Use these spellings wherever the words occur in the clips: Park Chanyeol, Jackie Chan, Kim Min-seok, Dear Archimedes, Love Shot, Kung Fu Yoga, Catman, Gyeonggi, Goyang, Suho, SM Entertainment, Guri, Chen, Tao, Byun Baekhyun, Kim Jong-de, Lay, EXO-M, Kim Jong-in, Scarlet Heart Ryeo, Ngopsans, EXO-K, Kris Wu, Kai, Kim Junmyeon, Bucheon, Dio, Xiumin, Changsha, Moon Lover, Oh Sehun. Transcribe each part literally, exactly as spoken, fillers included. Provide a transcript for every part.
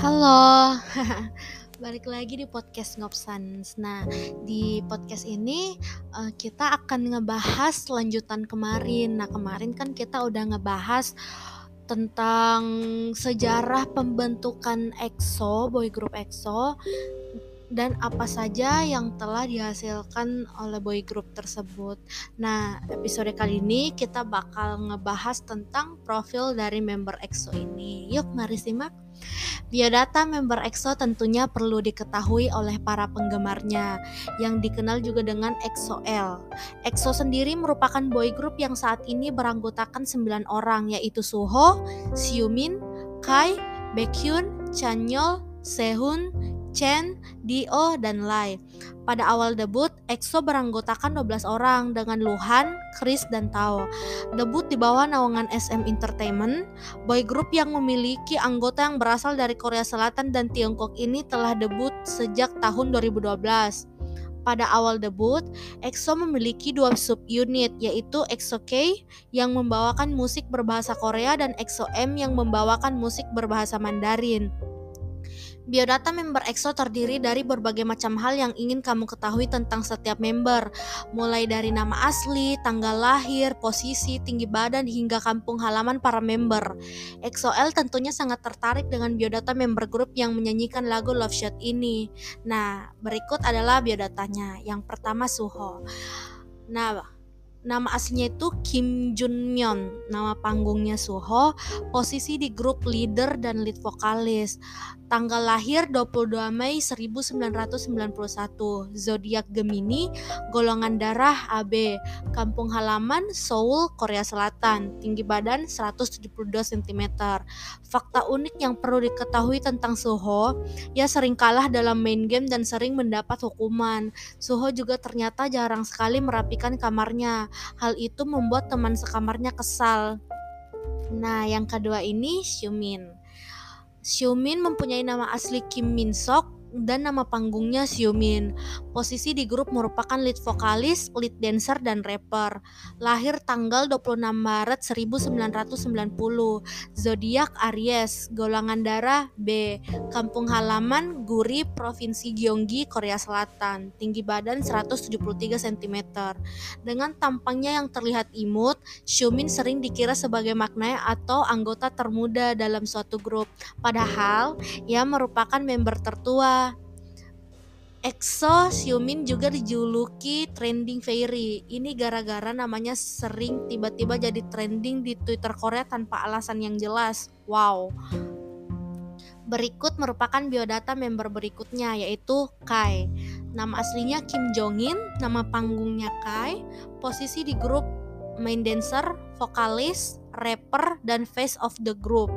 Halo, balik lagi di podcast Ngopsans. Nah, di podcast ini uh, kita akan ngebahas lanjutan kemarin. Nah, kemarin kan kita udah ngebahas tentang sejarah pembentukan EXO, boy group EXO, dan apa saja yang telah dihasilkan oleh boy group tersebut. Nah, episode kali ini kita bakal ngebahas tentang profil dari member EXO ini. Yuk, mari simak. Biodata member EXO tentunya perlu diketahui oleh para penggemarnya, yang dikenal juga dengan EXO-L. EXO sendiri merupakan boy group yang saat ini beranggotakan sembilan orang, yaitu Suho, Xiumin, Kai, Baekhyun, Chanyeol, Sehun, Chen, Dio, dan Lay. Pada awal debut, EXO beranggotakan dua belas orang dengan Luhan, Kris, dan Tao. Debut di bawah naungan S M Entertainment, boy group yang memiliki anggota yang berasal dari Korea Selatan dan Tiongkok ini telah debut sejak tahun dua ribu dua belas. Pada awal debut, EXO memiliki dua subunit, yaitu EXO-K yang membawakan musik berbahasa Korea dan EXO-M yang membawakan musik berbahasa Mandarin. Biodata member EXO terdiri dari berbagai macam hal yang ingin kamu ketahui tentang setiap member, mulai dari nama asli, tanggal lahir, posisi, tinggi badan, hingga kampung halaman para member. EXO-L tentunya sangat tertarik dengan biodata member grup yang menyanyikan lagu Love Shot ini. Nah, berikut adalah biodatanya. Yang pertama, Suho. Nah, nama aslinya itu Kim Junmyeon, nama panggungnya Suho, posisi di grup leader dan lead vokalis. Tanggal lahir dua puluh dua Mei seribu sembilan ratus sembilan puluh satu, zodiak Gemini, golongan darah A B, kampung halaman Seoul, Korea Selatan, tinggi badan seratus tujuh puluh dua sentimeter. Fakta unik yang perlu diketahui tentang Suho, ia sering kalah dalam main game dan sering mendapat hukuman. Suho juga ternyata jarang sekali merapikan kamarnya. Hal itu membuat teman sekamarnya kesal. Nah, yang kedua ini Xiumin. Xiumin mempunyai nama asli Kim Min-seok dan nama panggungnya Xiumin. Posisi di grup merupakan lead vokalis, lead dancer, dan rapper. Lahir tanggal dua puluh enam Maret seribu sembilan ratus sembilan puluh. Zodiak Aries, golongan darah B. Kampung halaman Guri, Provinsi Gyeonggi, Korea Selatan. Tinggi badan seratus tujuh puluh tiga sentimeter. Dengan tampangnya yang terlihat imut, Xiumin sering dikira sebagai maknae atau anggota termuda dalam suatu grup. Padahal, ia merupakan member tertua. EXO Xiumin juga dijuluki trending fairy. Ini gara-gara namanya sering tiba-tiba jadi trending di Twitter Korea tanpa alasan yang jelas. Wow. Berikut merupakan biodata member berikutnya, yaitu Kai. Nama aslinya Kim Jong-in, nama panggungnya Kai. Posisi di grup main dancer, vokalis, rapper, dan face of the group.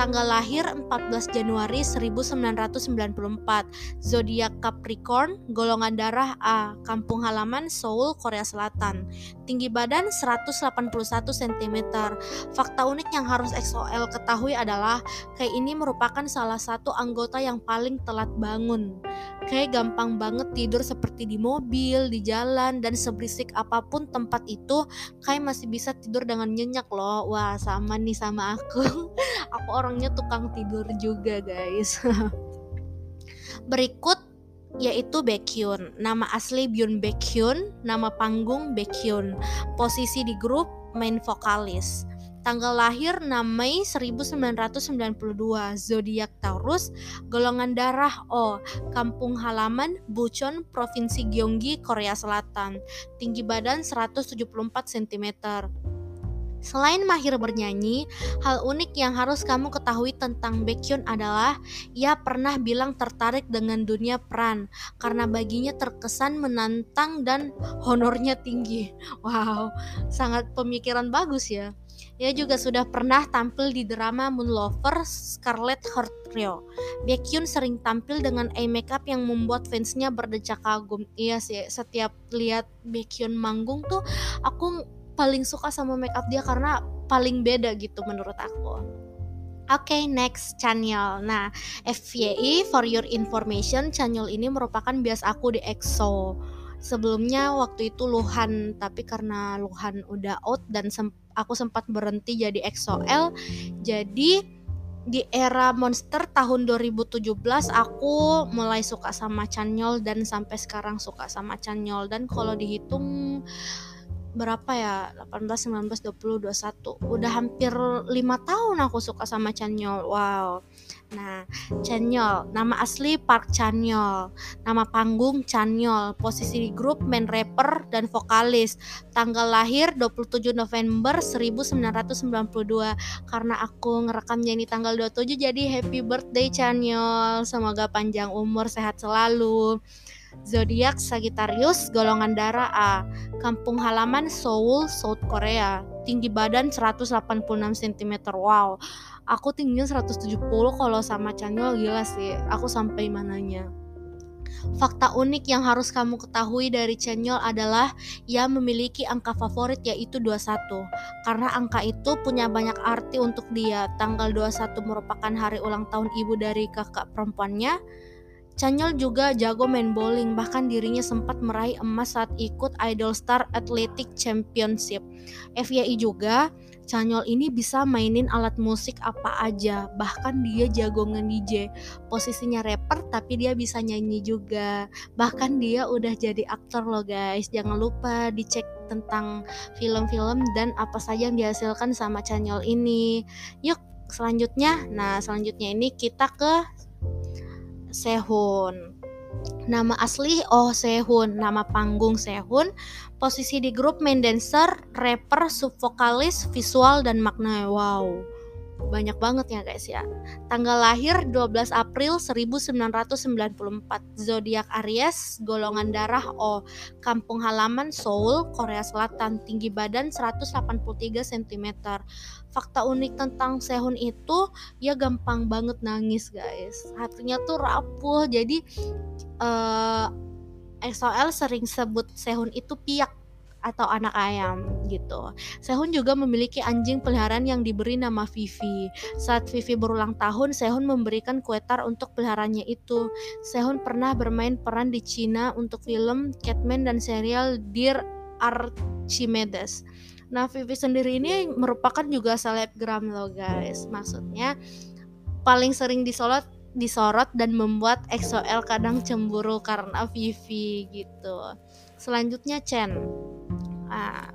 Tanggal lahir empat belas Januari seribu sembilan ratus sembilan puluh empat, zodiak Capricorn, golongan darah A, kampung halaman Seoul, Korea Selatan. Tinggi badan seratus delapan puluh satu sentimeter. Fakta unik yang harus EXO-L ketahui adalah Kai ini merupakan salah satu anggota yang paling telat bangun. Kai gampang banget tidur, seperti di mobil, di jalan, dan seberisik apapun tempat itu Kai masih bisa tidur dengan nyenyak loh. Wah, sama nih sama aku. Aku orangnya tukang tidur juga, guys. Berikut yaitu Baekhyun. Nama asli Byun Baekhyun, nama panggung Baekhyun. Posisi di grup main vokalis. Tanggal lahir enam Mei seribu sembilan ratus sembilan puluh dua, zodiak Taurus, golongan darah O, kampung halaman Bucheon, Provinsi Gyeonggi, Korea Selatan. Tinggi badan seratus tujuh puluh empat sentimeter. Selain mahir bernyanyi, hal unik yang harus kamu ketahui tentang Baekhyun adalah ia pernah bilang tertarik dengan dunia peran karena baginya terkesan menantang dan honornya tinggi. Wow, sangat pemikiran bagus ya. Ia juga sudah pernah tampil di drama Moon Lover, Scarlet Heart Ryeo. Baekhyun sering tampil dengan eye makeup yang membuat fansnya berdecak kagum. Iya sih, setiap lihat Baekhyun manggung tuh aku paling suka sama make up dia karena paling beda gitu menurut aku. Oke, okay, next, Chanyeol. Nah, F Y I, for your information, Chanyeol ini merupakan bias aku di EXO. Sebelumnya waktu itu Luhan, tapi karena Luhan udah out dan sem- aku sempat berhenti jadi EXO-L, jadi di era Monster tahun dua ribu tujuh belas aku mulai suka sama Chanyeol dan sampai sekarang suka sama Chanyeol. Dan kalau dihitung berapa ya, delapan belas, sembilan belas, dua puluh, dua puluh satu, udah hampir lima tahun aku suka sama Chanyeol. Wow. Nah, Chanyeol, nama asli Park Chanyeol, nama panggung Chanyeol, posisi di grup main rapper dan vokalis. Tanggal lahir dua puluh tujuh November seribu sembilan ratus sembilan puluh dua. Karena aku ngerekamnya ini tanggal dua puluh tujuh, jadi happy birthday Chanyeol. Semoga panjang umur, sehat selalu. Zodiak Sagittarius, golongan darah A. Kampung halaman Seoul, South Korea. Tinggi badan seratus delapan puluh enam sentimeter. Wow. Aku tingginya seratus tujuh puluh kalau sama Chanyeol, gila sih. Aku sampai mananya. Fakta unik yang harus kamu ketahui dari Chanyeol adalah ia memiliki angka favorit yaitu dua puluh satu. Karena angka itu punya banyak arti untuk dia. Tanggal dua puluh satu merupakan hari ulang tahun ibu dari kakak perempuannya. Chanyeol juga jago main bowling, bahkan dirinya sempat meraih emas saat ikut Idol Star Athletic Championship. F Y I juga, Chanyeol ini bisa mainin alat musik apa aja, bahkan dia jago nge-D J. Posisinya rapper tapi dia bisa nyanyi juga. Bahkan dia udah jadi aktor loh guys. Jangan lupa dicek tentang film-film dan apa saja yang dihasilkan sama Chanyeol ini. Yuk, selanjutnya. Nah, selanjutnya ini kita ke Sehun. Nama asli Oh Sehun, nama panggung Sehun, posisi di grup main dancer, rapper, subvokalis, visual dan makna. Wow. Banyak banget ya guys ya. Tanggal lahir dua belas April seribu sembilan ratus sembilan puluh empat. Zodiak Aries, golongan darah O. Kampung halaman Seoul, Korea Selatan. Tinggi badan seratus delapan puluh tiga sentimeter. Fakta unik tentang Sehun itu, ya gampang banget nangis guys. Hatinya tuh rapuh. Jadi uh, E X O-L sering sebut Sehun itu piak atau anak ayam gitu. Sehun juga memiliki anjing peliharaan yang diberi nama Vivi. Saat Vivi berulang tahun, Sehun memberikan kue tar untuk peliharaannya itu. Sehun pernah bermain peran di Cina untuk film Catman dan serial Dear Archimedes. Nah, Vivi sendiri ini merupakan juga selebgram loh guys. Maksudnya paling sering disolot disorot dan membuat E X O-L kadang cemburu karena Vivi gitu. Selanjutnya Chen. Ah,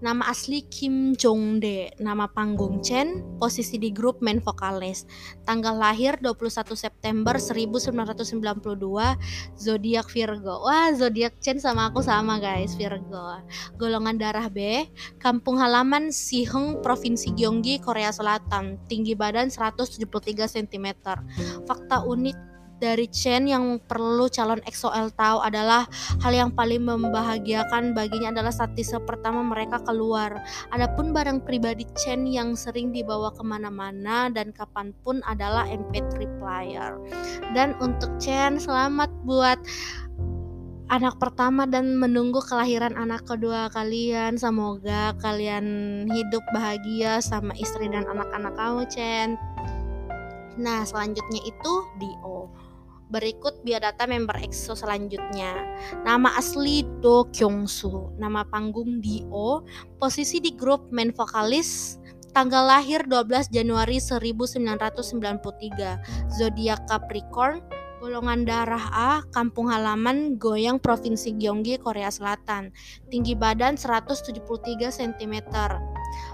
nama asli Kim Jong-de, nama panggung Chen, posisi di grup main vokalis. Tanggal lahir dua puluh satu September seribu sembilan ratus sembilan puluh dua. Zodiak Virgo. Wah, zodiak Chen sama aku sama guys, Virgo. Golongan darah B. Kampung halaman Siheng, Provinsi Gyeonggi, Korea Selatan. Tinggi badan seratus tujuh puluh tiga sentimeter. Fakta unik dari Chen yang perlu calon E X O-L tahu adalah hal yang paling membahagiakan baginya adalah saat teaser pertama mereka keluar. Adapun barang pribadi Chen yang sering dibawa kemana-mana dan kapanpun adalah M P tiga player. Dan untuk Chen, selamat buat anak pertama dan menunggu kelahiran anak kedua kalian. Semoga kalian hidup bahagia sama istri dan anak-anak kamu, Chen. Nah, selanjutnya itu Dio. Berikut biodata member E X O selanjutnya. Nama asli Do Kyung Soo, nama panggung Dio, posisi di grup main vokalis. Tanggal lahir dua belas Januari seribu sembilan ratus sembilan puluh tiga. Zodiak Capricorn, golongan darah A, kampung halaman Goyang, Provinsi Gyeonggi, Korea Selatan. Tinggi badan seratus tujuh puluh tiga sentimeter.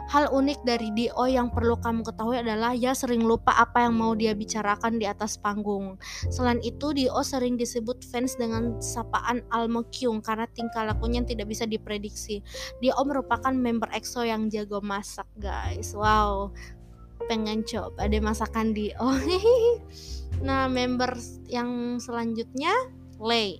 Hal unik dari Dio yang perlu kamu ketahui adalah ia sering lupa apa yang mau dia bicarakan di atas panggung. Selain itu, Dio sering disebut fans dengan sapaan Almokyung karena tingkah lakunya yang tidak bisa diprediksi. Dio merupakan member E X O yang jago masak guys. Wow, pengen coba deh masakan Dio. Nah, member yang selanjutnya Lay.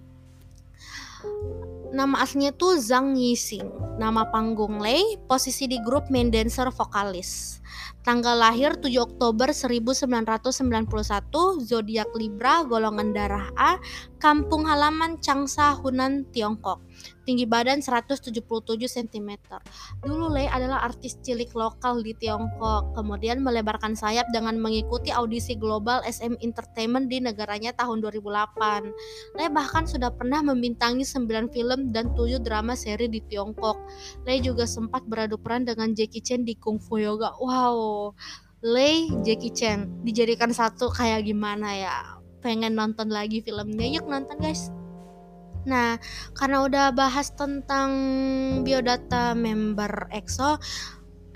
Nama aslinya tuh Zhang Yixing, nama panggung Lay, posisi di grup main dancer vokalis. Tanggal lahir tujuh Oktober seribu sembilan ratus sembilan puluh satu, zodiak Libra, golongan darah A, kampung halaman Changsha, Hunan, Tiongkok. Tinggi badan seratus tujuh puluh tujuh sentimeter. Dulu Lay adalah artis cilik lokal di Tiongkok, kemudian melebarkan sayap dengan mengikuti audisi global S M Entertainment di negaranya tahun dua ribu delapan. Lay bahkan sudah pernah membintangi sembilan film dan tujuh drama seri di Tiongkok. Lay juga sempat beradu peran dengan Jackie Chan di Kung Fu Yoga. Wow. Lay, Jackie Chan dijadikan satu kayak gimana ya. Pengen nonton lagi filmnya, yuk nonton guys. Nah, karena udah bahas tentang biodata member EXO,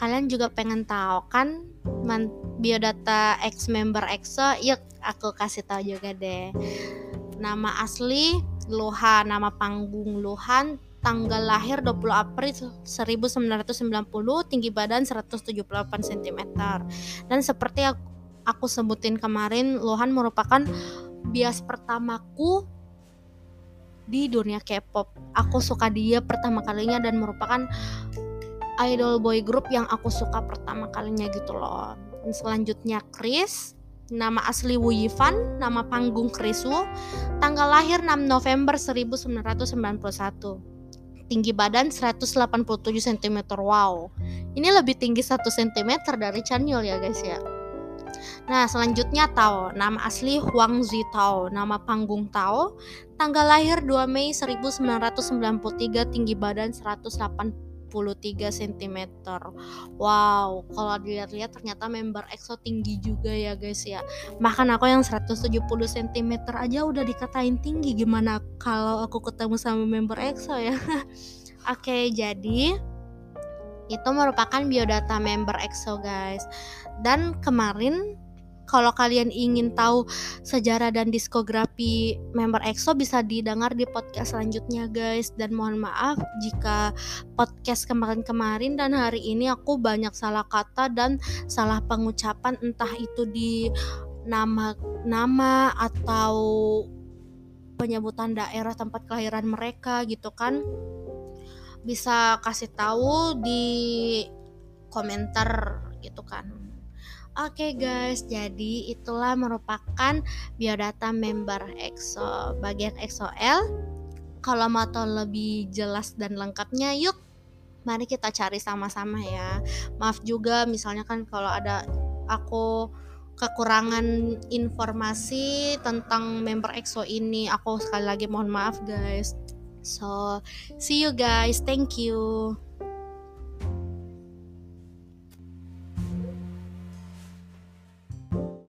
kalian juga pengen tahu kan man, biodata ex member EXO? Yuk aku kasih tahu juga deh. Nama asli Luhan, nama panggung Luhan, tanggal lahir dua puluh April seribu sembilan ratus sembilan puluh, tinggi badan seratus tujuh puluh delapan sentimeter. Dan seperti aku, aku sebutin kemarin, Luhan merupakan bias pertamaku di dunia K-pop. Aku suka dia pertama kalinya dan merupakan idol boy group yang aku suka pertama kalinya gitu loh. Dan selanjutnya Kris, nama asli Wu Yifan, nama panggung Kris Wu, tanggal lahir enam November seribu sembilan ratus sembilan puluh satu, tinggi badan seratus delapan puluh tujuh sentimeter. Wow, ini lebih tinggi satu sentimeter dari Chanyeol ya guys ya. Nah selanjutnya Tao, nama asli Huang Zitao, nama panggung Tao, tanggal lahir dua Mei seribu sembilan ratus sembilan puluh tiga, tinggi badan seratus delapan puluh tiga sentimeter. Wow, kalau dilihat-lihat ternyata member EXO tinggi juga ya guys ya. Bahkan aku yang seratus tujuh puluh sentimeter aja udah dikatain tinggi, gimana kalau aku ketemu sama member EXO ya. Oke, jadi itu merupakan biodata member EXO guys. Dan kemarin kalau kalian ingin tahu sejarah dan diskografi member EXO bisa didengar di podcast selanjutnya guys. Dan mohon maaf jika podcast kemarin-kemarin dan hari ini aku banyak salah kata dan salah pengucapan, entah itu di nama-nama atau penyebutan daerah tempat kelahiran mereka gitu kan. Bisa kasih tahu di komentar gitu kan. Oke okay guys, jadi itulah merupakan biodata member EXO bagian E X O L. Kalau mau tahu lebih jelas dan lengkapnya, yuk mari kita cari sama-sama ya. Maaf juga misalnya kan kalau ada aku kekurangan informasi tentang member EXO ini, aku sekali lagi mohon maaf guys. So, see you guys, thank you.